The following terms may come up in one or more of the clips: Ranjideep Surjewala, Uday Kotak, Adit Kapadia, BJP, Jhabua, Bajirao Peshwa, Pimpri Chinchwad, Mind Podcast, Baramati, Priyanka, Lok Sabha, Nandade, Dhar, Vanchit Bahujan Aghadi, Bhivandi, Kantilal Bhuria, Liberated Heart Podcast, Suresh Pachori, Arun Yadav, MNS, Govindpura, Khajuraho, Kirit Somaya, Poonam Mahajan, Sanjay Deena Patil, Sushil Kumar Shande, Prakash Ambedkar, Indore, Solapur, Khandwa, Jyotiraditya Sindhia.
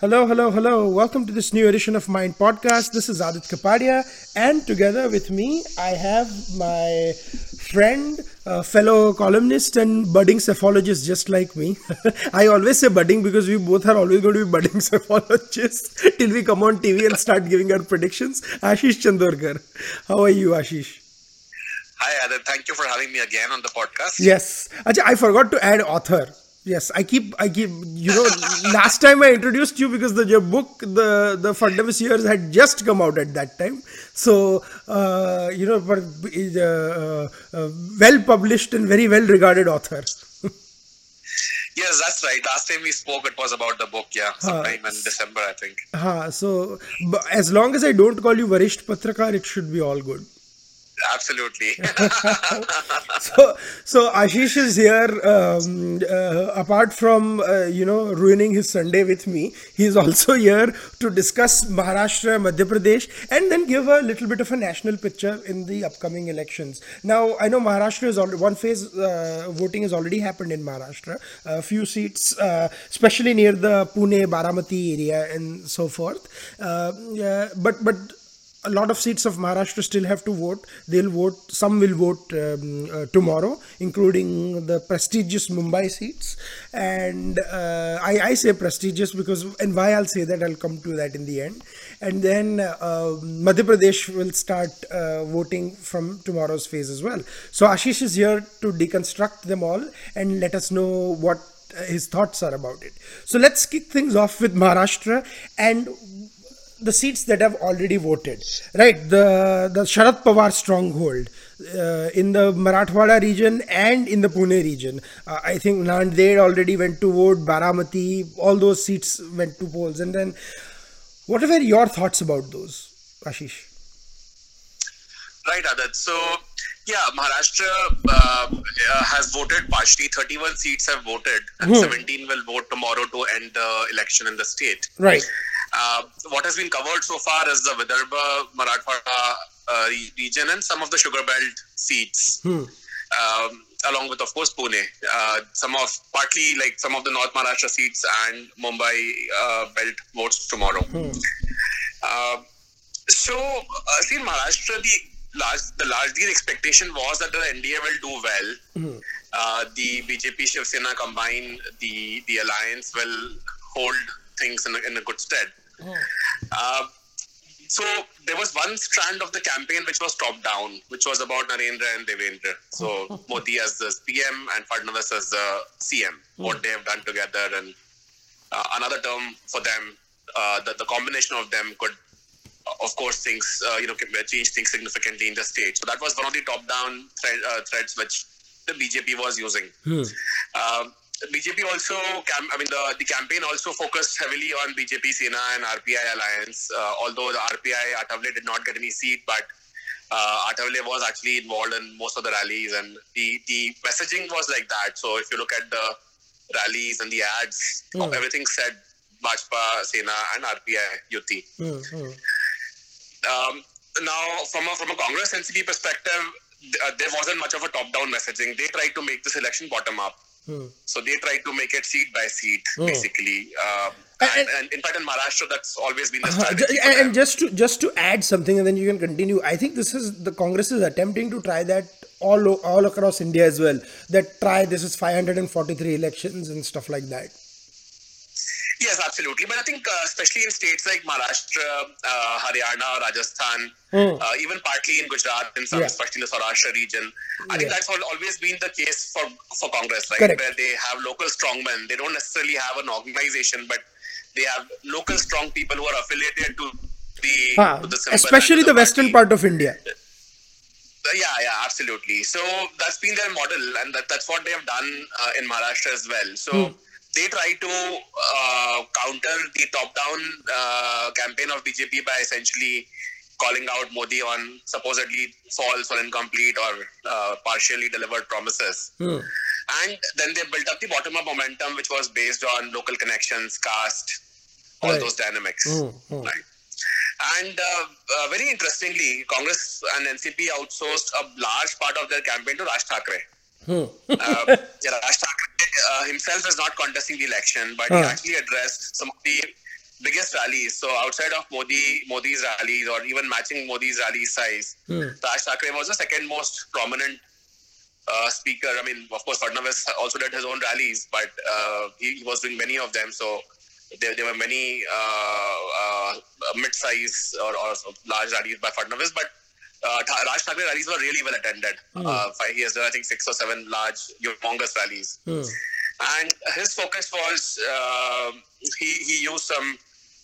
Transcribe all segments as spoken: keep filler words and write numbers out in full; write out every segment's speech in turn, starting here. Hello, hello, hello. Welcome to this new edition of Mind Podcast. This is Adit Kapadia, and together with me, I have my friend, uh, fellow columnist and budding cephalogist just like me. I always say budding because we both are always going to be budding cephalogists till we come on T V and start giving our predictions. Ashish Chandorkar. How are you, Ashish? Hi, Adit. Thank you for having me again on the podcast. Yes. Achha, I forgot to add author. Yes, I keep, I keep, you know, last time I introduced you because the, your book, the, the Fadnavis years had just come out at that time. So, uh, you know, but, uh, uh, well-published and very well-regarded author. Yes, that's right. Last time we spoke, it was about the book, yeah, sometime uh, in December, I think. Uh, so, but as long as I don't call you Varisht Patrakar, it should be all good. Absolutely. so, so Ashish is here. Um, uh, apart from uh, you know ruining his Sunday with me, he is also here to discuss Maharashtra, Madhya Pradesh, and then give a little bit of a national picture in the upcoming elections. Now, I know Maharashtra is already one phase uh, voting has already happened in Maharashtra. A few seats, uh, especially near the Pune, Baramati area, and so forth. Uh, yeah, but but. A lot of seats of Maharashtra still have to vote. They'll vote, some will vote um, uh, tomorrow, including the prestigious Mumbai seats. And uh, I, I say prestigious because, and why I'll say that, I'll come to that in the end. And then uh, Madhya Pradesh will start uh, voting from tomorrow's phase as well. So Ashish is here to deconstruct them all and let us know what his thoughts are about it. So let's kick things off with Maharashtra and the seats that have already voted, right? The the Sharad Pawar stronghold uh, in the Marathwada region and in the Pune region. Uh, I think Nandade already went to vote, Baramati, all those seats went to polls. And then, what were your thoughts about those, Ashish? Right, Adit. So, yeah, Maharashtra uh, has voted partially. thirty-one seats have voted, and hmm. seventeen will vote tomorrow to end the election in the state. Right. Uh, what has been covered so far is the Vidarbha, Marathwada uh, region and some of the sugar belt seats, hmm. um, along with, of course, Pune. Uh, some of, partly like some of the North Maharashtra seats and Mumbai uh, belt votes tomorrow. Hmm. Uh, so, uh, see, in Maharashtra, the large, the large the expectation was that the N D A will do well. Hmm. Uh, the B J P Shiv Sena combined, the, the alliance will hold things in a, in a good stead. Oh. Uh, so there was one strand of the campaign which was top down, which was about Narendra and Devendra. So Modi as the P M and Fadnavis as the C M, oh. what they have done together, and uh, another term for them, uh, the, the combination of them could, uh, of course, things uh, you know change things significantly in the state. So that was one of the top down thre- uh, threads which the B J P was using. Hmm. Uh, B J P also, I mean, the, the campaign also focused heavily on B J P, Sena and R P I alliance. Uh, although the R P I, Atavale did not get any seat, but uh, Atavale was actually involved in most of the rallies, and the, the messaging was like that. So if you look at the rallies and the ads, mm. everything said Bajpa, Sena and R P I, Yuti. Mm, mm. Um, now, from a, from a Congress N C P perspective, uh, there wasn't much of a top-down messaging. They tried to make this election bottom-up. Hmm. So they try to make it seat by seat, oh. basically. Um, and, and, and in fact, in Maharashtra, that's always been the strategy. Uh-huh. And, and just to just to add something, and then you can continue. I think this is the Congress is attempting to try that all all across India as well. That try this is five hundred forty-three elections and stuff like that. Yes, absolutely. But I think, uh, especially in states like Maharashtra, uh, Haryana, Rajasthan, mm. uh, even partly in Gujarat, in some, yeah. especially in the Saurashtra region, I yeah. think that's always been the case for, for Congress, right? Correct. Where they have local strongmen. They don't necessarily have an organization, but they have local strong people who are affiliated to the, ah, to the symbol, especially the, the western part of India. Yeah, yeah, absolutely. So that's been their model, and that, that's what they have done uh, in Maharashtra as well. So. Mm. They try to uh, counter the top-down uh, campaign of B J P by essentially calling out Modi on supposedly false or incomplete or uh, partially delivered promises. Hmm. And then they built up the bottom-up momentum, which was based on local connections, caste, all right. those dynamics. Hmm. Hmm. Right. And uh, uh, very interestingly, Congress and N C P outsourced a large part of their campaign to Raj Thackeray. uh, yeah, Raj Thackeray uh, himself is not contesting the election, but oh. he actually addressed some of the biggest rallies. So outside of Modi, Modi's rallies or even matching Modi's rally size, mm. Raj Thackeray was the second most prominent uh, speaker. I mean, of course, Fadnavis also did his own rallies, but uh, he was doing many of them. So there, there were many uh, uh, mid-size or, or large rallies by Fadnavis, but uh, Raj Thackeray rallies were really well attended. Mm. Uh, five years ago, I think six or seven large, humongous rallies. Mm. And his focus was, uh, he, he used some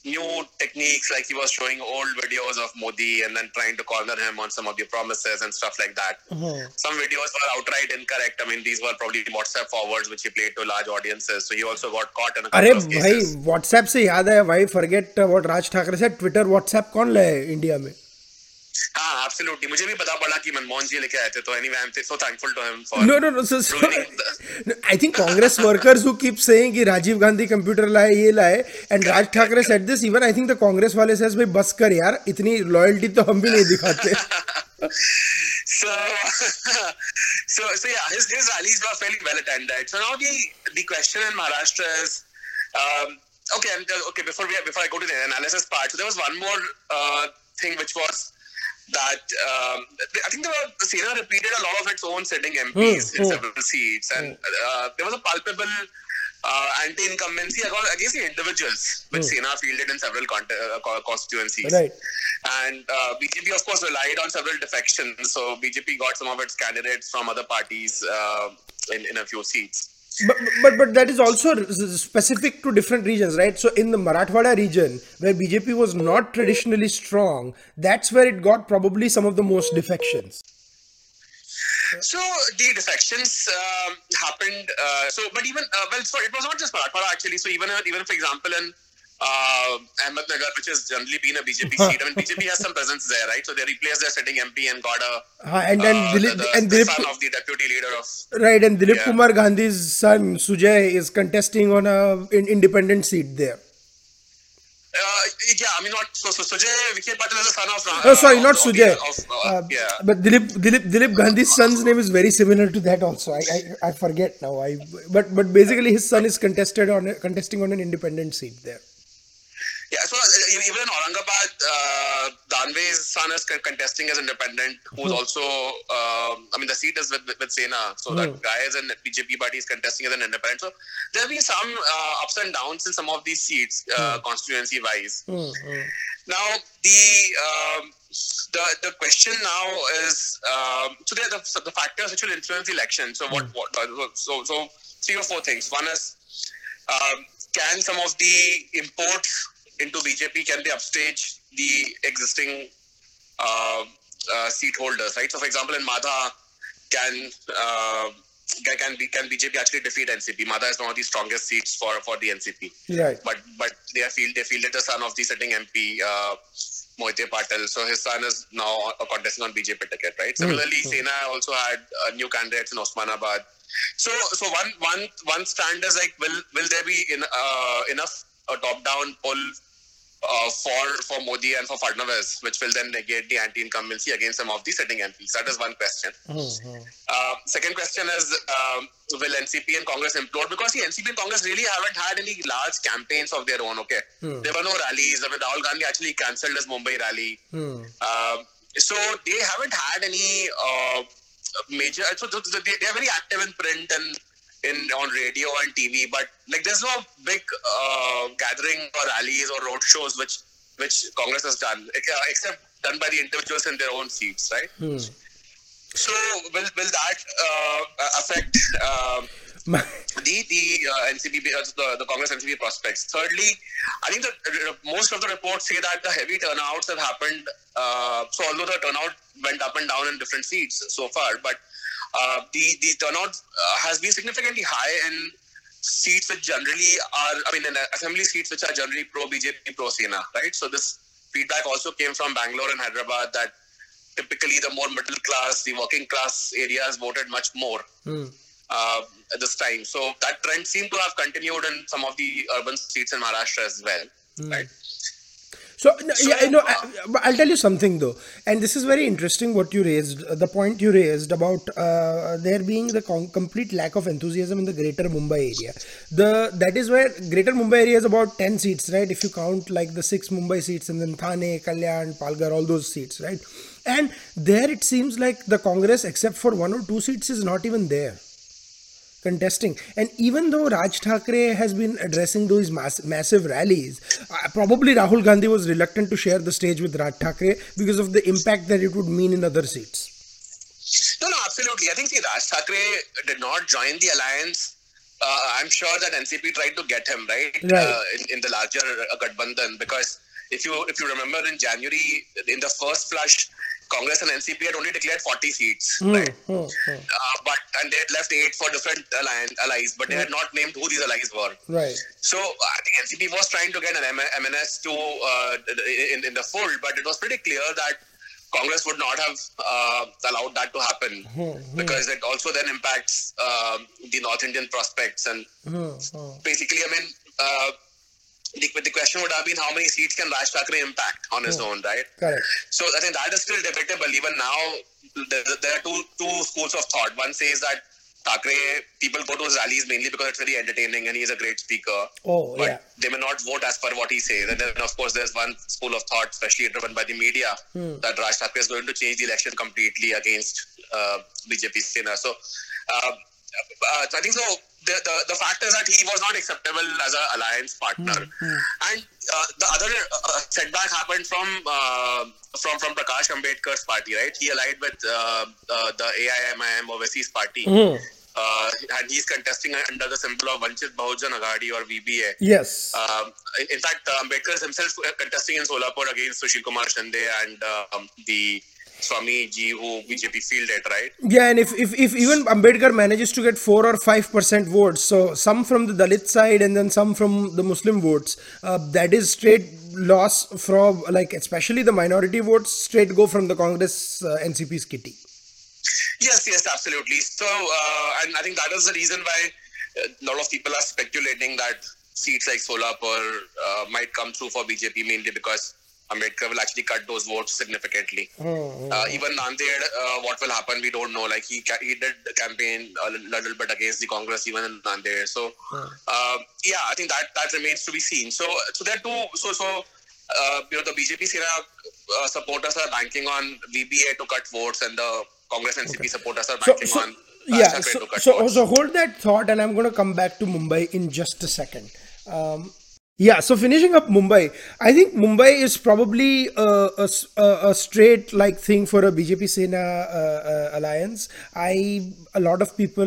new techniques, like he was showing old videos of Modi and then trying to corner him on some of the promises and stuff like that. Mm-hmm. Some videos were outright incorrect. I mean, these were probably WhatsApp forwards which he played to large audiences. So he also got caught in a couple Arre, of cases. Bhai, WhatsApp se yaad hai, why forget what Raj Thackeray said? Twitter, WhatsApp, kaun laye India mein? Ah, absolutely. Mujhe bhi pata pada ki Manmohan ji leke aaye the, so anyway, I'm so thankful to him for no, no, no, so, so, no, I think Congress workers who keep saying ki Rajiv Gandhi computer laaye, ye laaye, and Raj Thackeray said this, even I think the Congress wale says, bhai bas kar yaar, itni loyalty to hum bhi nahi dikhate. So, so, so yeah, his, his rallies were fairly well attended. So now the, the question in Maharashtra is, um, okay, okay, before we, before I go to the analysis part, so there was one more uh, thing which was, that um, I think the Sena repeated a lot of its own sitting M Ps mm, in mm. several seats, and uh, there was a palpable uh, anti-incumbency against the individuals which mm. Sena fielded in several con- uh, constituencies. Right. And uh, B J P, of course, relied on several defections, so B J P got some of its candidates from other parties uh, in, in a few seats. But, but but that is also specific to different regions, right? So in the Marathwada region, where B J P was not traditionally strong, that's where it got probably some of the most defections. So the defections um, happened. Uh, so, but even uh, well, so it was not just Marathwada actually. So even even for example in uh, Ahmednagar, which has generally been a B J P seat, I mean B J P has some presence there, right? So they replaced their sitting M P and got a. Uh, and then uh, Dilip, the, the, and Dilip, the son of the deputy leader of... Right, and Dilip yeah. Kumar Gandhi's son, Sujay, is contesting on an in, independent seat there. Uh, yeah, I mean, not... So, so Sujay, Vikhya Patel is the son of... Uh, oh, sorry, not of, Sujay. Of, uh, uh, yeah. But Dilip, Dilip, Dilip Gandhi's son's name is very similar to that also. I I, I forget now. I But but basically his son is contested on a, contesting on an independent seat there. Yeah, so even in Aurangabad, uh, Danve's son is contesting as independent, who's mm. also, um, I mean, the seat is with, with, with Sena, so mm. that guy is in B J P, but he's contesting as an independent. So there have been some uh, ups and downs in some of these seats, uh, mm. constituency-wise. Mm. Mm. Now, the, um, the the question now is, um, so there are the, the factors which will influence the election. So, mm. what, what so, so three or four things. One is, um, can some of the imports into B J P, can they upstage the existing uh, uh, seat holders, right? So, for example, in Madha, can uh, can can B J P actually defeat N C P? Madha is one of the strongest seats for, for the N C P. Right. But but they fielded they fielded the son of the sitting M P uh, Moite Patel, so his son is now contesting on B J P ticket, right? Mm-hmm. Similarly, Sena also had uh, new candidates in Osmanabad. So so one one one stand is like, will will there be in, uh, enough a top-down pull uh, for for Modi and for Fadnavis, which will then negate the anti-incumbency against some of the sitting M Ps. That is one question. Mm-hmm. Uh, second question is, um, will N C P and Congress implode? Because the N C P and Congress really haven't had any large campaigns of their own, okay? Mm. There were no rallies. I mean, Rahul Gandhi actually cancelled his Mumbai rally. Mm. Uh, so they haven't had any uh, major... So they, they are very active in print and in on radio and T V, but like there's no big uh, gathering or rallies or road shows which which Congress has done, except done by the individuals in their own seats, right? Hmm. So will will that uh, affect uh, the the uh, N C P uh, the, the Congress N C P prospects? Thirdly, I think that most of the reports say that the heavy turnouts have happened. Uh, so although the turnout went up and down in different seats so far, but Uh, the, the turnout uh, has been significantly high in seats which generally are, I mean, in assembly seats which are generally pro-B J P, pro-Sena, right? So this feedback also came from Bangalore and Hyderabad that typically the more middle class, the working class areas voted much more mm. uh, at this time. So that trend seemed to have continued in some of the urban seats in Maharashtra as well, mm. right? So, no, so yeah, no, I, I'll tell you something though, and this is very interesting what you raised, the point you raised about uh, there being the com- complete lack of enthusiasm in the greater Mumbai area. The that is where greater Mumbai area is about ten seats, right? If you count like the six Mumbai seats and then Thane, Kalyan, Palghar, all those seats, right? And there it seems like the Congress, except for one or two seats, is not even there contesting. And even though Raj Thackeray has been addressing those mass, massive rallies, uh, probably Rahul Gandhi was reluctant to share the stage with Raj Thackeray because of the impact that it would mean in other seats. No, no, absolutely. I think see, Raj Thackeray did not join the alliance. Uh, I'm sure that N C P tried to get him, right, right. Uh, in, in the larger uh, Gadbandhan, because if you if you remember in January, in the first flush, Congress and N C P had only declared forty seats, mm, right? Mm, mm. Uh, but and they had left eight for different alliance, allies, but they had not named who these allies were. Right. So uh, the N C P was trying to get an M N S to uh, in in the fold, but it was pretty clear that Congress would not have uh, allowed that to happen, mm, because mm. it also then impacts uh, the North Indian prospects, and mm, mm. basically, I mean. Uh, The, the question would have been how many seats can Raj Thackeray impact on his yeah. own, right? Correct. So I think that is still debatable. Even now, there, there are two two schools of thought. One says that Thackeray, people go to his rallies mainly because it's very entertaining and he is a great speaker. Oh, but yeah. they may not vote as per what he says. And then, of course, there's one school of thought, especially driven by the media, hmm. that Raj Thackeray is going to change the election completely against uh, B J P Sena. So, uh, uh, so I think so. The, the the fact is that he was not acceptable as an alliance partner, mm-hmm. and uh, the other uh, setback happened from uh, from from Prakash Ambedkar's party, right? He allied with uh, uh, the A I M I M Overseas Party, mm-hmm. uh, and he's contesting under the symbol of Vanchit Bahujan Aghadi or V B A. Yes. Uh, in, in fact, uh, Ambedkar himself contesting in Solapur against Sushil Kumar Shande and uh, the. Swami ji who B J P fielded, right? Yeah, and if, if, if even Ambedkar manages to get four or five percent votes, so some from the Dalit side and then some from the Muslim votes, uh, that is straight loss from, like, especially the minority votes, straight go from the Congress uh, N C P's kitty. Yes, yes, absolutely. So, uh, and I think that is the reason why a lot of people are speculating that seats like Solapur uh, might come through for B J P, mainly because Ambedkar will actually cut those votes significantly. Mm-hmm. Uh, even Nandade, uh, what will happen, we don't know. Like he ca- he did campaign a little bit against the Congress, even in Nandade. So, mm. uh, yeah, I think that, that remains to be seen. So, so there are two. So, so uh, you know, the B J P Sena uh, supporters are banking on V B A to cut votes, and the Congress N C P okay. supporters are banking so, so, on. Uh, yeah. So, so, so hold that thought, and I'm going to come back to Mumbai in just a second. Um, Yeah, so finishing up Mumbai, I think Mumbai is probably a, a, a straight like thing for a B J P Sena uh, uh, alliance. I a lot of people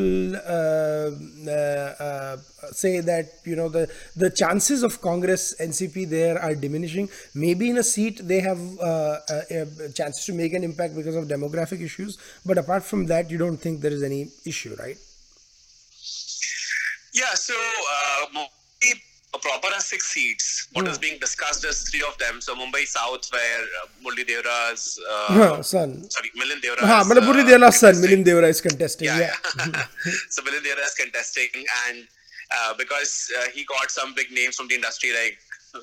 uh, uh, uh, say that you know the the chances of Congress N C P there are diminishing. Maybe in a seat they have uh, a, a chance to make an impact because of demographic issues, but apart from that, you don't think there is any issue, right? Yeah, so. Uh, proper are six seats. What yeah. is being discussed is three of them. So Mumbai South, where Milind Deora's uh, huh, son, sorry, Milind Deora's huh, uh, Deora's son, Milind Deora is contesting. Yeah, yeah. So Milind Deora is contesting, and uh, because uh, he got some big names from the industry like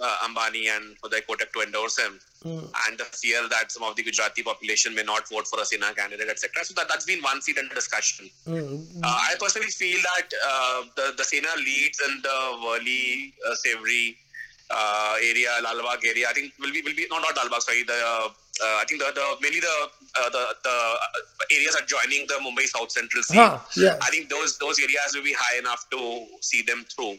uh, Ambani and Uday Kotak to endorse him, mm. and the fear that some of the Gujarati population may not vote for a Sena candidate, et cetera. So that that's been one seat under discussion. Mm. Uh, I personally feel that uh, the the Sena leads in the Worli, uh, Sevri uh, area, Lalbagh area. I think will be will be no not Lalbagh. Sorry, the uh, uh, I think the the mainly the uh, the the areas adjoining the Mumbai South Central seat. Huh, yeah. I think those those areas will be high enough to see them through.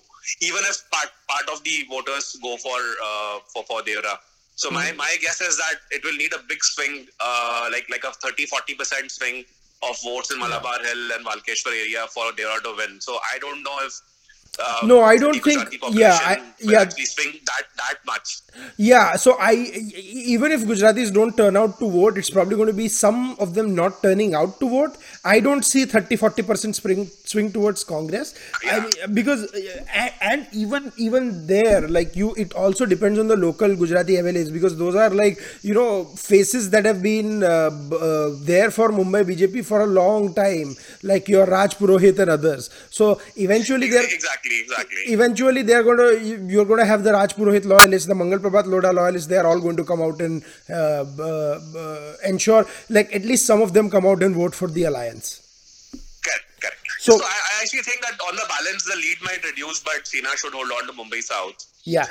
Even if part part of the voters go for uh, for, for Deora. So my, mm. my guess is that it will need a big swing, uh, like like a thirty to forty percent swing of votes in Malabar yeah. Hill and Valkeshwar area for Deora to win. So I don't know if Um, no, I don't think. Yeah, I, yeah. Swing that that much. Yeah. So I even if Gujaratis don't turn out to vote, it's probably going to be some of them not turning out to vote. I don't see thirty to forty percent swing swing towards Congress yeah. I, because and, and even even there, like you, it also depends on the local Gujarati M L As because those are like you know faces that have been uh, uh, there for Mumbai B J P for a long time, like your Raj Purohit and others. So eventually, exactly. they're exactly. Exactly, exactly. Eventually, they are going to, you're going to have the Rajpurohit loyalists, the Mangal Prabhat Lodha loyalists. They are all going to come out and uh, uh, uh, ensure, like, at least some of them come out and vote for the alliance. Correct, correct. So, so I, I actually think that on the balance, the lead might reduce, but Sena should hold on to Mumbai South. Yeah,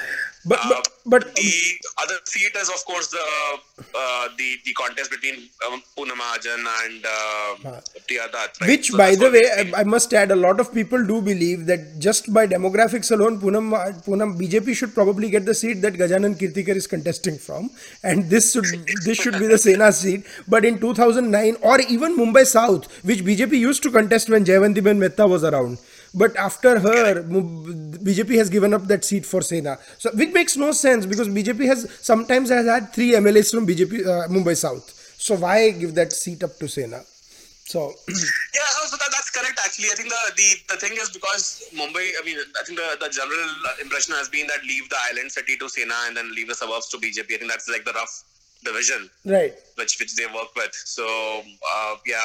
but uh, but, but um, the other seat is of course the uh, the the contest between um, Poonam Mahajan and uh, Priyadath, right? Which, so by the way, I, I must add, a lot of people do believe that just by demographics alone, Poonam Poonam B J P should probably get the seat that Gajanan Kirtikar is contesting from, and this should this should be the Sena seat. But in two thousand nine, or even Mumbai South, which B J P used to contest when Jayavantiben Mehta was around. But after her, B J P has given up that seat for Sena. So, which makes no sense because B J P has sometimes has had three M L As from B J P, uh, Mumbai South. So, why give that seat up to Sena? So, yeah, so that, that's correct actually. I think the, the, the thing is because Mumbai, I mean, I think the, the general impression has been that leave the island city to Sena and then leave the suburbs to B J P. I think that's like the rough division, right? Which which they work with. So uh, yeah,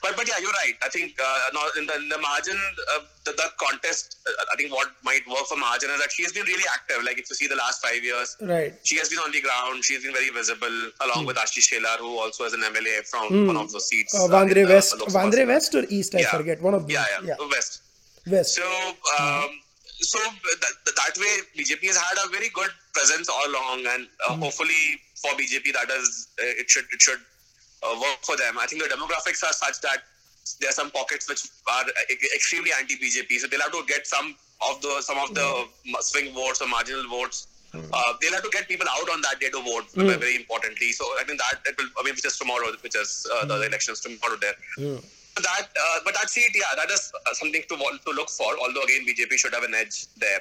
but but yeah, you're right. I think uh, in the, in the Mahajan, uh, the, the contest. Uh, I think what might work for Mahajan is that she has been really active. Like if you see the last five years, right? She has been on the ground. She has been very visible, along mm. with Ashish Shelar, who also is an M L A from mm. one of those seats. Uh, Vandre uh, West, Vandre West or East? I yeah. forget one of them. Yeah, yeah, yeah, West. West. So. Um, mm. So that, that way, B J P has had a very good presence all along, and uh, mm. hopefully for B J P, that is, uh, it should it should uh, work for them. I think the demographics are such that there are some pockets which are extremely anti-B J P, so they'll have to get some of the some of the mm. swing votes or marginal votes. Mm. Uh, they'll have to get people out on that day to vote, mm. very importantly. So I think that it will, I mean, which is tomorrow, which is uh, mm. the elections tomorrow there. Yeah. That, uh, but that seat, yeah, that is something to want to look for. Although again, B J P should have an edge there.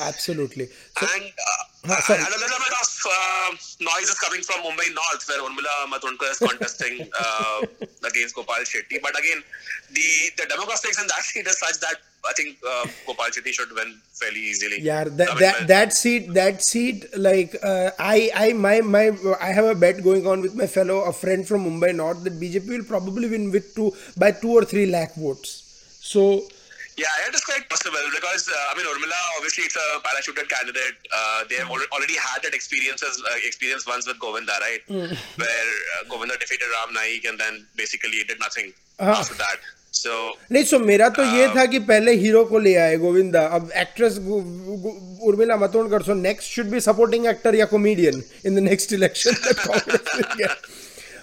Absolutely. So, and, uh, uh, and a little bit of uh, noise is coming from Mumbai North, where Urmila Matondkar is contesting uh, against Gopal Shetty. But again, the, the demographics in that seat is such that I think uh, Gopal Shetty should win fairly easily. Yeah, that I mean, that, that seat, that seat, like uh, I, I, my, my, I have a bet going on with my fellow, a friend from Mumbai North, that B J P will probably win with two by two or three lakh votes. So. Yeah, it is quite possible because, uh, I mean, Urmila, obviously, it's a parachuted candidate. Uh, they have already had that experiences, uh, experience once with Govinda, right? Mm. Where uh, Govinda defeated Ram Naik and then basically did nothing uh-huh. after that. So, no, so mera to ye tha ki pehle hero ko le aaye Govinda. Ab actress Urmila Matondkar, so next should be supporting actor ya comedian in the next election.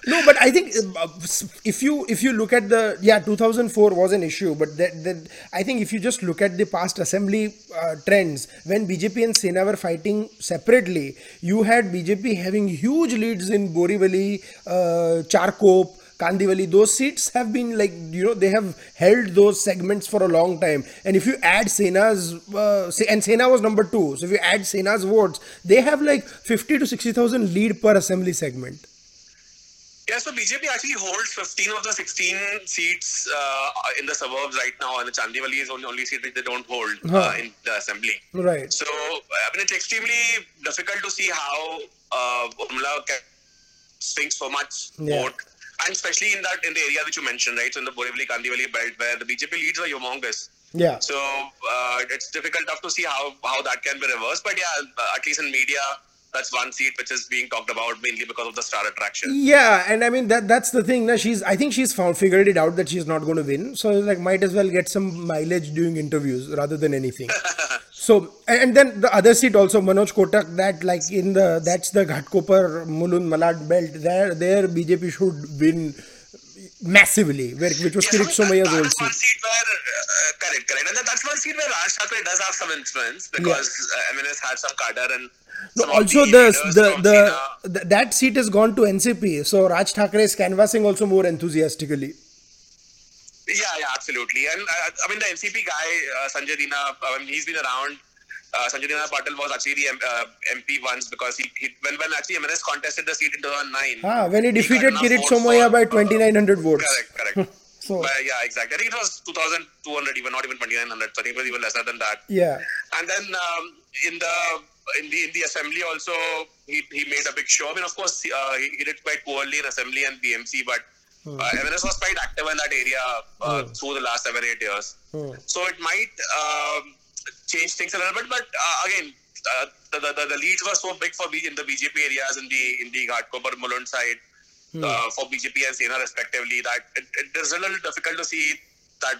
No, but I think if you if you look at the, yeah, two thousand four was an issue, but that, that, I think if you just look at the past assembly uh, trends, when B J P and Sena were fighting separately, you had B J P having huge leads in Borivali, uh, Charkop, Kandivali. Those seats have been like, you know, they have held those segments for a long time. And if you add Sena's, uh, and Sena was number two. So if you add Sena's votes, they have like fifty to sixty thousand lead per assembly segment. Yeah, so B J P actually holds fifteen of the sixteen seats uh, in the suburbs right now, and the Chandivali is the only, only seat that they don't hold huh. uh, in the assembly. Right. So, I mean, it's extremely difficult to see how uh, Urmila can swing so much yeah. vote, and especially in that in the area which you mentioned, right? So, in the Borivali Kandivali belt, where the B J P leads are humongous. Yeah. So, uh, it's difficult enough to see how, how that can be reversed, but yeah, at least in media. That's one seat which is being talked about mainly because of the star attraction. Yeah, and I mean, that that's the thing. Now she's, I think she's found, figured it out that she's not going to win. So like, might as well get some mileage doing interviews rather than anything. So, and then the other seat also, Manoj Kotak, that like in the, that's the Ghatkopar Mulund Malad belt. There, there B J P should win massively, where, which was Kirit Somaya's old seat. One seat where, uh, correct, correct. And that's one seat where Raj Thackeray does have some influence because yeah. uh, M N S had some cadre and no, also the the, the the that seat has gone to N C P, so Raj Thackeray is canvassing also more enthusiastically. Yeah, yeah, absolutely. And uh, I mean, the N C P guy, uh, Sanjay Deena, I mean, he's been around. Uh, Sanjay Deena Patil was actually the M- uh, M P once because he, he when, when actually M N S contested the seat in two thousand nine. Ah, when he defeated he Kirit Somoya by twenty-nine hundred uh, votes. Correct, correct. So, but yeah, exactly. I think it was two thousand two hundred, even not even twenty-nine hundred. So I think it was even lesser than that. Yeah. And then um, in the In the in the assembly also, he he made a big show. I mean, of course, uh, he, he did quite poorly in assembly and B M C, but uh, M N S was quite active in that area uh, mm. through the last seven, eight years. Mm. So it might, um, change things a little bit. But uh, again, uh, the, the, the the lead was so big for B in the B J P areas in the in the Ghatkopar Mulund side hmm. uh, for B J P and Sena respectively that it, it is a little difficult to see that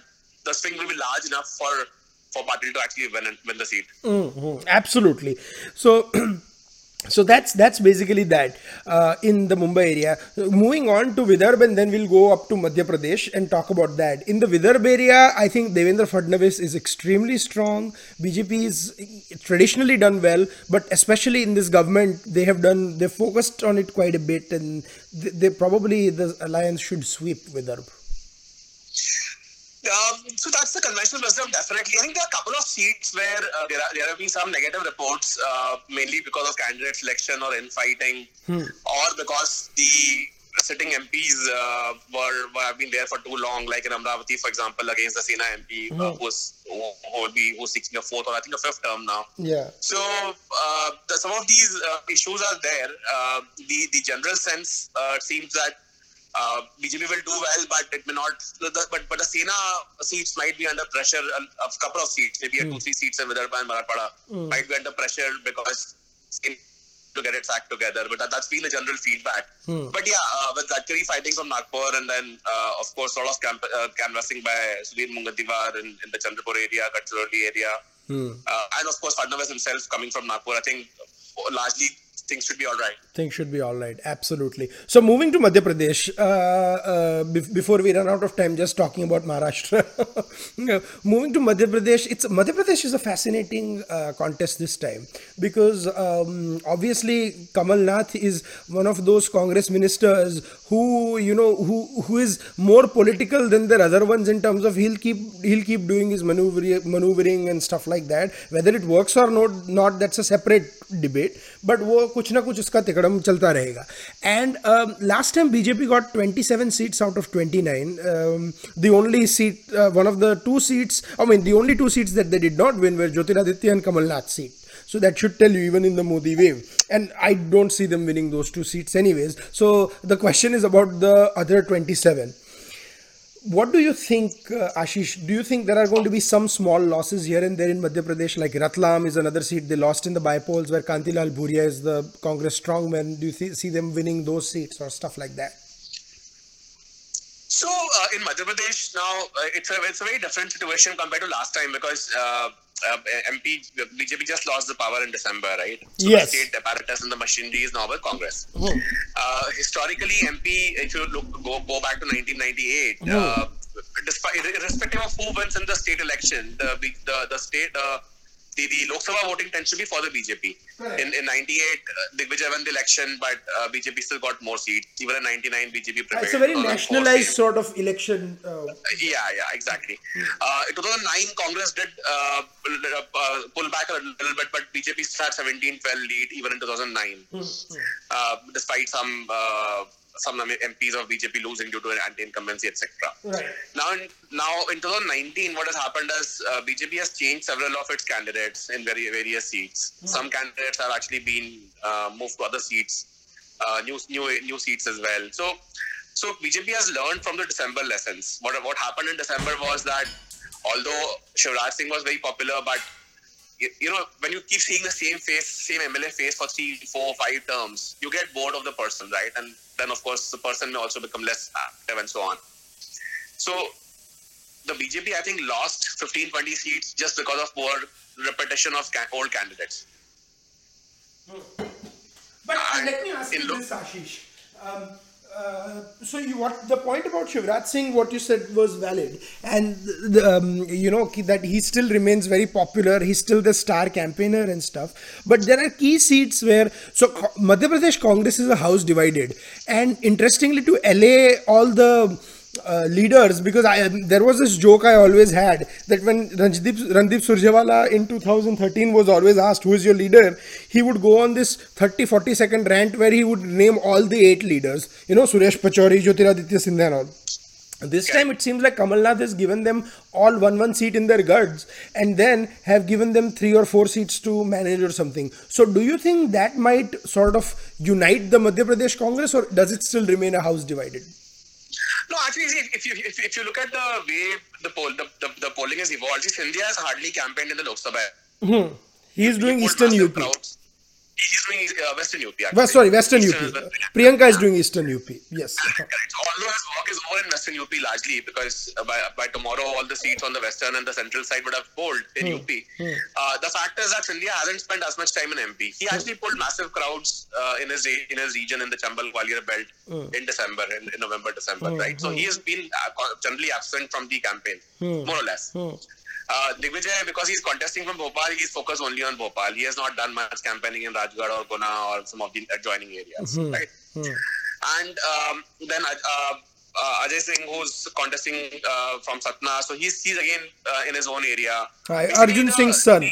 the swing will be large enough for for party to actually win win the seat. Mm-hmm. Absolutely. So. So that's that's basically that uh, in the Mumbai area. Moving on to Vidarbha, and then we'll go up to Madhya Pradesh and talk about that. In the Vidarbha area, I think Devendra Fadnavis is extremely strong. B J P is traditionally done well, but especially in this government, they have done they focused on it quite a bit, and they, they probably the alliance should sweep Vidarbha. Um, so that's the conventional wisdom, definitely. I think there are a couple of seats where uh, there are, there have been some negative reports, uh, mainly because of candidate selection or infighting, hmm. or because the sitting M Ps uh, were, were have been there for too long. Like in Amravati, for example, against the Sena M P, hmm. uh, who's who, who would be who's seeking a fourth or I think a fifth term now. Yeah. So uh, the, some of these uh, issues are there. Uh, the the general sense uh, seems that. Uh, B J P will do well, but it may not. The, but but the Sena seats might be under pressure. A, a couple of seats, maybe mm. a two three seats in Vidarbha and Marathwada mm. might be under pressure because to get its act together. But that, that's been the general feedback. Mm. But yeah, uh, with Thackeray fighting from Nagpur and then uh, of course sort of camp, uh, canvassing by Sudhir Mungadivar in, in the Chandrapur area, Gadchiroli area, mm. uh, and of course Fadnavis himself coming from Nagpur. I think largely. Things should be all right. Things should be all right. Absolutely. So moving to Madhya Pradesh, uh, uh, be- before we run out of time, just talking about Maharashtra. Moving to Madhya Pradesh, it's Madhya Pradesh is a fascinating uh, contest this time because um, obviously Kamal Nath is one of those Congress ministers who you know who who is more political than their other ones in terms of he'll keep he'll keep doing his maneuvering maneuvering and stuff like that. Whether it works or not, not that's a separate debate. But work. कुछ ना कुछ उसका तिकड़म चलता रहेगा and um, last time B J P got twenty-seven seats out of twenty-nine um, the only seat uh, one of the two seats I mean the only two seats that they did not win were Jyotiraditya and Kamal Nath seat. So that should tell you even in the Modi wave. And I don't see them winning those two seats anyways. So the question is about the other twenty-seven. What do you think, uh, Ashish? Do you think there are going to be some small losses here and there in Madhya Pradesh? Like Ratlam is another seat they lost in the by-polls where Kantilal Bhuria is the Congress strongman. Do you th- see them winning those seats or stuff like that? So uh, in Madhya Pradesh now, uh, it's, a, it's a very different situation compared to last time because uh, uh, M P, B J P just lost the power in December, right? So yes. The state apparatus and the machinery is now with Congress. Oh. Uh, historically, M P, if you look go, go back to nineteen ninety-eight, oh. uh, despite, irrespective of who wins in the state election, the the, the state... Uh, The, the Lok Sabha voting tends to be for the B J P. Right. In in ninety-eight, uh, Digvijay won the election, but uh, B J P still got more seats. Even in ninety-nine, B J P prevailed. It's a very nationalized sort of election. Uh... Yeah, yeah, exactly. Uh, in two thousand nine, Congress did uh, uh, pull back a little bit, but B J P still had seventeen twelve lead even in two thousand nine, mm-hmm. uh, despite some... Uh, some M Ps of B J P losing due to an anti-incumbency, et cetera. Right. Now, in, now in twenty nineteen, what has happened is uh, B J P has changed several of its candidates in very various seats. Mm. Some candidates have actually been uh, moved to other seats, uh, new new new seats as well. So, so B J P has learned from the December lessons. What what happened in December was that although Shivraj Singh was very popular, but you know, when you keep seeing the same face, same M L A face for three, four, five terms, you get bored of the person, right? And then, of course, the person may also become less active and so on. So, the B J P, I think, lost fifteen to twenty seats just because of poor repetition of can- old candidates. But and let me ask you this, Ashish. Um, Uh, so you, what the point about Shivraj Singh, what you said was valid, and the, um, you know that he still remains very popular. He's still the star campaigner and stuff. But there are key seats where so Madhya Pradesh Congress is a house divided, and interestingly to allay all the uh, leaders, because I there was this joke I always had that when Randeep Randeep Surjewala in two thousand thirteen was always asked who is your leader, he would go on this thirty forty second rant where he would name all the eight leaders. You know, Suresh Pachori, Jyotiraditya Sindhia and all. This time it seems like Kamal Nath has given them all one one seat in their guts and then have given them three or four seats to manage or something. So do you think that might sort of unite the Madhya Pradesh Congress or does it still remain a house divided? No, actually, see, if you if, if you look at the way the poll the, the, the polling has evolved, see, Sindhia has hardly campaigned in the Lok Sabha. Hmm. He is doing Eastern U P. He's doing uh, Western U P. Actually. Sorry, Western, Eastern U P. Western U P. Priyanka is doing Eastern U P. Yes. Correct. Although his work is over in Western U P largely because by, by tomorrow all the seats on the Western and the Central side would have polled in hmm. U P. Hmm. Uh, the fact is that Sindhia hasn't spent as much time in M P. He actually pulled massive crowds uh, in his in his region in the Chambal Gwalior belt hmm. in December, in, in November, December, hmm. right? So hmm. he has been generally absent from the campaign, hmm. more or less. Hmm. Uh, Digvijay, because he's contesting from Bhopal, he's focused only on Bhopal. He has not done much campaigning in Rajgarh or Guna or some of the adjoining areas, mm-hmm. right? Mm-hmm. And um, then uh, uh, Ajay Singh, who's contesting uh, from Satna, so he's, he's again uh, in his own area. Hi, Arjun Singh's son. Yeah,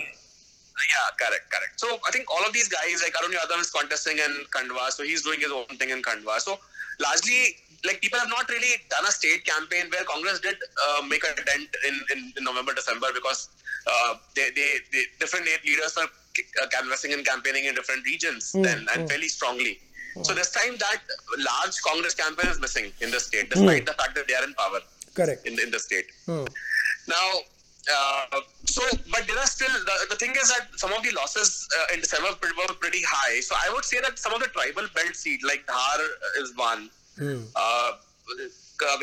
correct, correct. So I think all of these guys, like Arun Yadav is contesting in Khandwa, so he's doing his own thing in Khandwa. So largely, like, people have not really done a state campaign where Congress did uh, make a dent in, in, in November, December, because uh, they, they, they different leaders are canvassing and campaigning in different regions mm, then, and mm. fairly strongly. Mm. So this time that large Congress campaign is missing in the state, despite mm. the fact that they are in power. Correct. In, in the state. Mm. Now, uh, so, but there are still, the, the thing is that some of the losses uh, in December were pretty high. So I would say that some of the tribal belt seats, like Dhar is one. Hmm. Uh,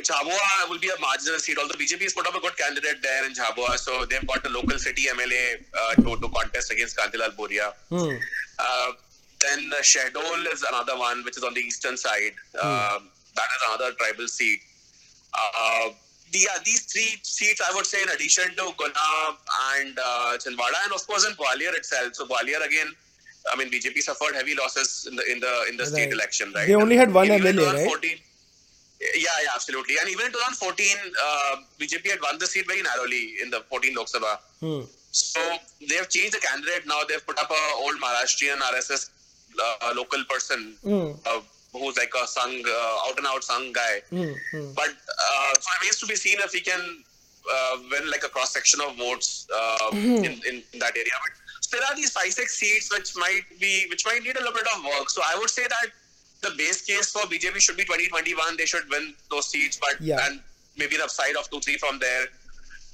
Jhabua will be a marginal seat, although B J P has put up a good candidate there in Jhabua, so they've got a local city M L A uh, to, to contest against Kantilal Bhuria. Hmm. Uh, then uh, Shahdol is another one, which is on the eastern side. Hmm. Uh, that is another tribal seat. Uh, the, uh, these three seats, I would say, in addition to Guna and uh, Chinwada, and of course in Gwalior itself. So Gwalior again, I mean, B J P suffered heavy losses in the in the in the right. state election, right? They only had one M L A, right? Yeah, yeah, absolutely. And even in twenty fourteen, uh, B J P had won the seat very narrowly in the fourteen Lok Sabha. Hmm. So they have changed the candidate now. They've put up an old Maharashtrian R S S uh, local person hmm. uh, who's like a Sangh, uh, out and out Sangh guy. Hmm. Hmm. But uh, so it remains to be seen if he can uh, win like a cross section of votes uh, hmm. in, in in that area. But there are these five, six seats which might be, which might need a little bit of work. So I would say that the base case for B J P should be twenty twenty-one. They should win those seats, but yeah. and maybe the upside of two, three from there.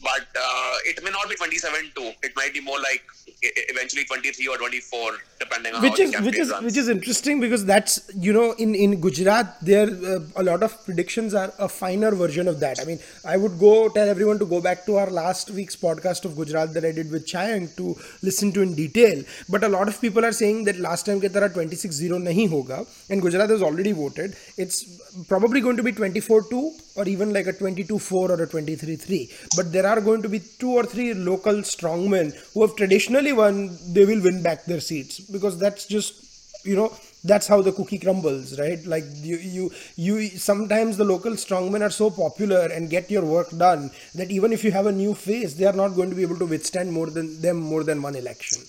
But uh, it may not be twenty-seven too. It might be more like eventually twenty-three or twenty-four, depending on which how is, the campaign which is runs. Which is interesting because that's, you know, in, in Gujarat, there uh, a lot of predictions are a finer version of that. I mean, I would go tell everyone to go back to our last week's podcast of Gujarat that I did with Chayang to listen to in detail. But a lot of people are saying that last time ke tarah twenty-six zero nahi hoga and Gujarat has already voted. It's probably going to be twenty-four two or even like a twenty-two four or a twenty-three three. But there are going to be two or three local strongmen who have traditionally won, they will win back their seats because that's just, you know, that's how the cookie crumbles, right? Like you, you, you, sometimes the local strongmen are so popular and get your work done that even if you have a new face, they are not going to be able to withstand more than them, more than one election.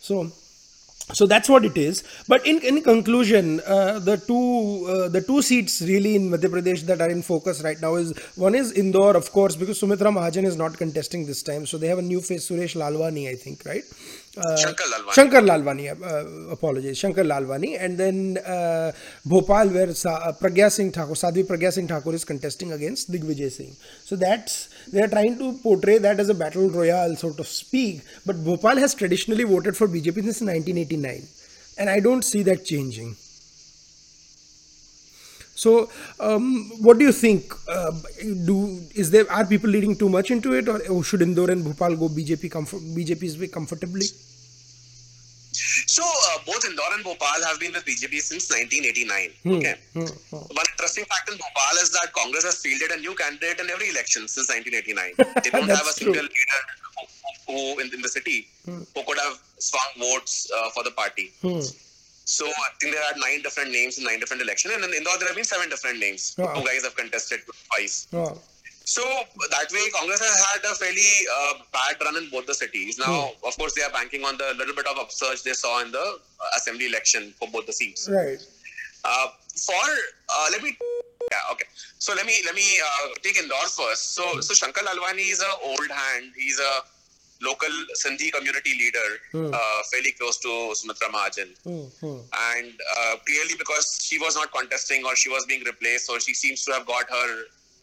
So, So that's what it is. But in, in conclusion, uh, the two uh, the two seats really in Madhya Pradesh that are in focus right now is one is Indore, of course, because Sumitra Mahajan is not contesting this time. So they have a new face, Suresh Lalwani, I think, right? Uh, Shankar Lalwani. Shankar Lalwani, uh, apologies. Shankar Lalwani. And then uh, Bhopal, where Sa- Pragya Singh Thakur, Sadhvi Pragya Singh Thakur is contesting against Digvijay Singh. So that's, they are trying to portray that as a battle royale, sort of speak. But Bhopal has traditionally voted for B J P since nineteen eighty-nine. And I don't see that changing. So, um, what do you think? Uh, do is there are people leading too much into it, or, or should Indore and Bhopal go B J P comfort, B J P's way comfortably? So, uh, both Indore and Bhopal have been with B J P since nineteen eighty-nine. Hmm. Okay. Hmm. Hmm. One interesting fact in Bhopal is that Congress has fielded a new candidate in every election since nineteen eighty-nine. They don't have a single true. leader who in, in the city hmm. who could have strong votes uh, for the party. Hmm. So I think there are nine different names in nine different elections, and in Indore there have been seven different names. Wow. Two guys have contested twice. Wow. So that way Congress has had a fairly uh, bad run in both the cities. Now hmm. of course they are banking on the little bit of upsurge they saw in the uh, assembly election for both the seats. Right. Uh, for uh, let me. Yeah, okay. So let me let me uh, take Indore first. So hmm. so Shankar Lalwani is an old hand. He's a local Sindhi community leader, mm. uh, fairly close to Sumitra Mahajan. Mm. Mm. And uh, clearly because she was not contesting or she was being replaced, so she seems to have got her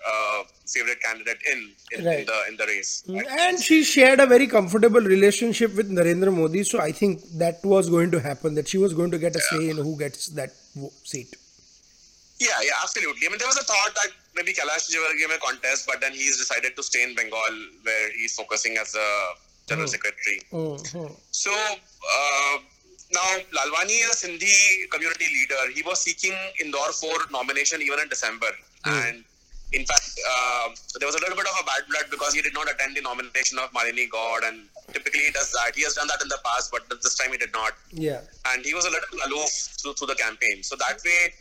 uh, favorite candidate in, in, right. in, the, in the race. Right? And she shared a very comfortable relationship with Narendra Modi. So I think that was going to happen, that she was going to get a yeah. say in who gets that seat. Yeah, yeah, absolutely. I mean, there was a thought that maybe Kailash Vijayaraghavan may contest, but then he's decided to stay in Bengal, where he's focusing as a general oh. secretary. Oh, oh. So uh, now Lalwani is a Sindhi community leader. He was seeking Indore for nomination even in December, mm. and in fact, uh, there was a little bit of a bad blood because he did not attend the nomination of Malini Gaud, and typically he does that. He has done that in the past, but this time he did not. Yeah, and he was a little aloof through, through the campaign. So that way.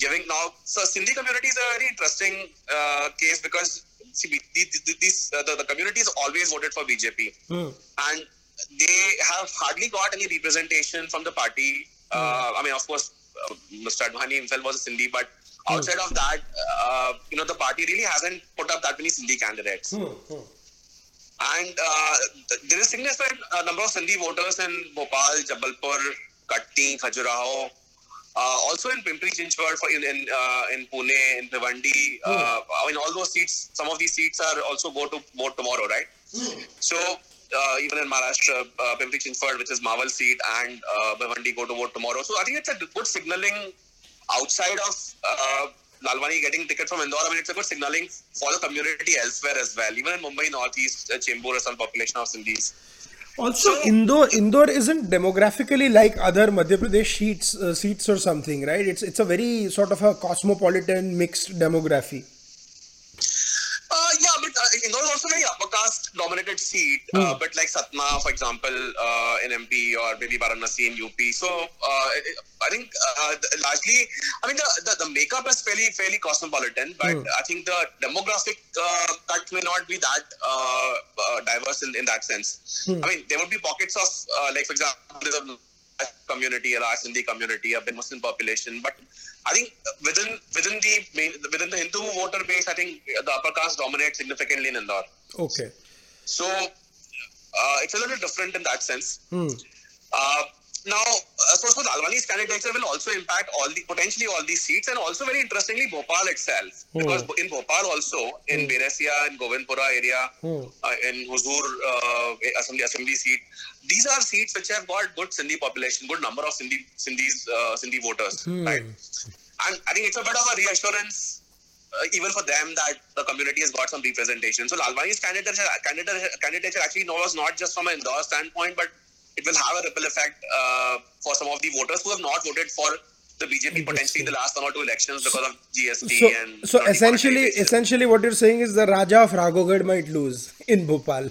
Giving now, so Sindhi community is a very interesting uh, case because see, these, these, uh, the, the communities always voted for B J P mm. and they have hardly got any representation from the party. Uh, mm. I mean, of course, uh, Mister Advani himself was a Sindhi, but outside mm. of that, uh, you know, the party really hasn't put up that many Sindhi candidates. Mm. Mm. And uh, there is a significant uh, number of Sindhi voters in Bhopal, Jabalpur, Katti, Khajuraho. Uh, also in Pimpri Chinchwad, for in in, uh, in Pune, in Bhivandi, uh, mm. I mean all those seats. Some of these seats are also go to vote tomorrow, right? Mm. So uh, even in Maharashtra, uh, Pimpri Chinchwad, which is Mawal seat, and uh, Bhivandi go to vote tomorrow. So I think it's a good signaling outside of uh, Lalwani getting ticket from Indore. I mean it's a good signaling for the community elsewhere as well. Even in Mumbai Northeast, uh, Chembur has some population of Sindhis. Also, so, Indore Indore isn't demographically like other Madhya Pradesh seats, uh, seats or something, right? It's it's a very sort of a cosmopolitan mixed demography. Uh, yeah, but uh, Indore is also very upper caste dominated seat, hmm. uh, but like Satna, for example, uh, in M P or maybe Varanasi in U P. So uh, I think uh, largely, I mean the, the, the makeup is fairly fairly cosmopolitan, but hmm. I think the demographic uh, cut may not be that uh, uh, diverse in, in that sense. Hmm. I mean there would be pockets of uh, like for example there's a large community, a large Hindi community, a Muslim population, but I think within within the within the Hindu voter base, I think the upper caste dominates significantly in Indore. Okay. So uh, it's a little different in that sense. Hmm. Uh, now, so, so Lalwani's candidature will also impact all the potentially all these seats, and also very interestingly Bhopal itself, hmm. because in Bhopal also in hmm. Berasia, in Govindpura area, hmm. uh, in Huzur uh, assembly assembly seat, these are seats which have got good Sindhi population, good number of Sindhi Sindhis uh, Sindhi voters, hmm. right? And I think it's a bit of a reassurance uh, even for them that the community has got some representation. So Lalwani's candidature candidature candidature actually was not just from an Indore standpoint, but it will have a ripple effect uh, for some of the voters who have not voted for the B J P potentially in the last one or two elections because of G S T so, and... So essentially, essentially what you're saying is the Raja of Raghogad might lose in Bhopal.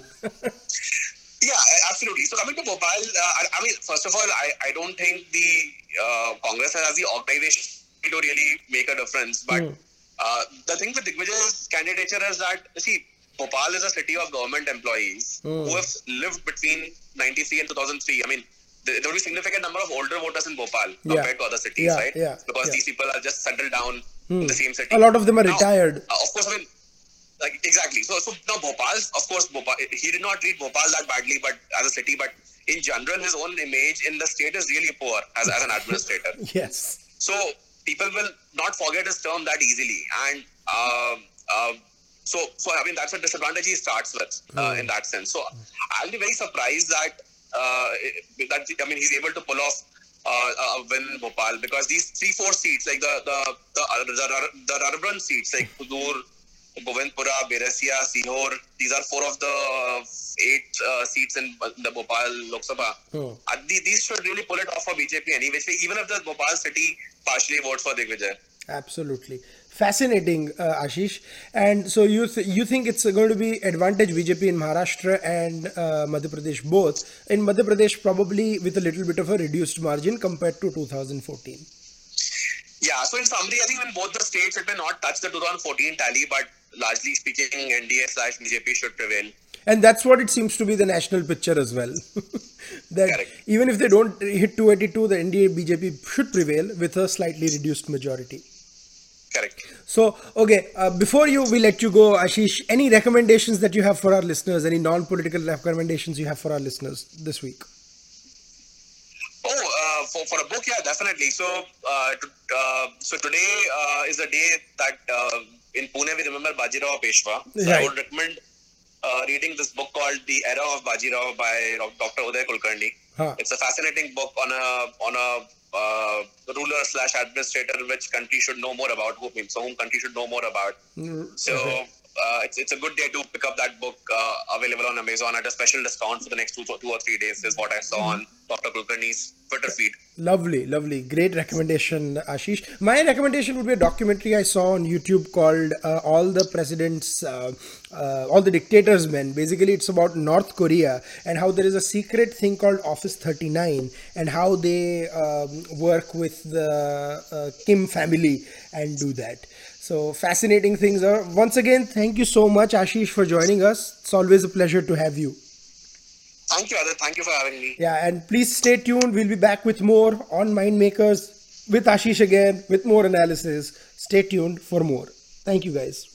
Yeah, absolutely. So coming to Bhopal, uh, I mean, first of all, I, I don't think the uh, Congress has the organization to really make a difference. But mm. uh, the thing with Digvijay's candidature is that, see, Bhopal is a city of government employees mm. who have lived between ninety-three and two thousand three. I mean, there will be a significant number of older voters in Bhopal compared yeah. to other cities, yeah, right? Yeah, because yeah. these people are just settled down mm. in the same city. A lot of them are now, retired. Uh, of course, I mean, like, exactly. So, so now Bhopal, of course, Bhopal, he did not treat Bhopal that badly but as a city, but in general, his own image in the state is really poor as, as an administrator. Yes. So, people will not forget his term that easily. And, uh, uh, So, so, I mean, that's a disadvantage he starts with uh, mm. in that sense. So, I'll be very surprised that, uh, that I mean, he's able to pull off uh, a win in Bhopal because these three, four seats, like the the the, the, the urban seats, like Huzur, Govindpura, Berasia, Sihor, these are four of the eight uh, seats in the Bhopal Lok Sabha. Oh. These should really pull it off for B J P anyway, even if the Bhopal city partially votes for Digvijay. Absolutely. Fascinating, uh, Ashish. And so you th- you think it's going to be advantage B J P in Maharashtra and uh, Madhya Pradesh both. In Madhya Pradesh, probably with a little bit of a reduced margin compared to two thousand fourteen. Yeah, so in summary, I think in both the states, it may not touch the two thousand fourteen tally, but largely speaking, N D A slash B J P should prevail. And that's what it seems to be the national picture as well. that Correct. Even if they don't hit two eighty-two, the N D A B J P should prevail with a slightly reduced majority. Correct. So, okay, uh, before you, we let you go, Ashish, any recommendations that you have for our listeners, any non-political recommendations you have for our listeners this week? Oh, uh, for, for a book, yeah, definitely. So, uh, to, uh, so today uh, is a day that uh, in Pune, we remember Bajirao Peshwa. So right. I would recommend uh, reading this book called The Era of Bajirao by Doctor Uday Kulkarni. Huh. It's a fascinating book on a, on a, Uh, ruler slash administrator which country should know more about, whom, so whom country should know more about. Mm-hmm. So uh, it's it's a good day to pick up that book, uh, available on Amazon at a special discount for the next two, two or three days is what I saw on Doctor Kulkarni's Twitter feed. Lovely, lovely. Great recommendation, Ashish. My recommendation would be a documentary I saw on YouTube called uh, All the Presidents, uh, uh, All the Dictators Men. Basically, it's about North Korea and how there is a secret thing called Office thirty-nine and how they um, work with the uh, Kim family and do that. So fascinating things. Uh, once again, thank you so much, Ashish, for joining us. It's always a pleasure to have you. Thank you, Adit. Thank you for having me. Yeah, and please stay tuned. We'll be back with more on Mind Makers with Ashish again, with more analysis. Stay tuned for more. Thank you, guys.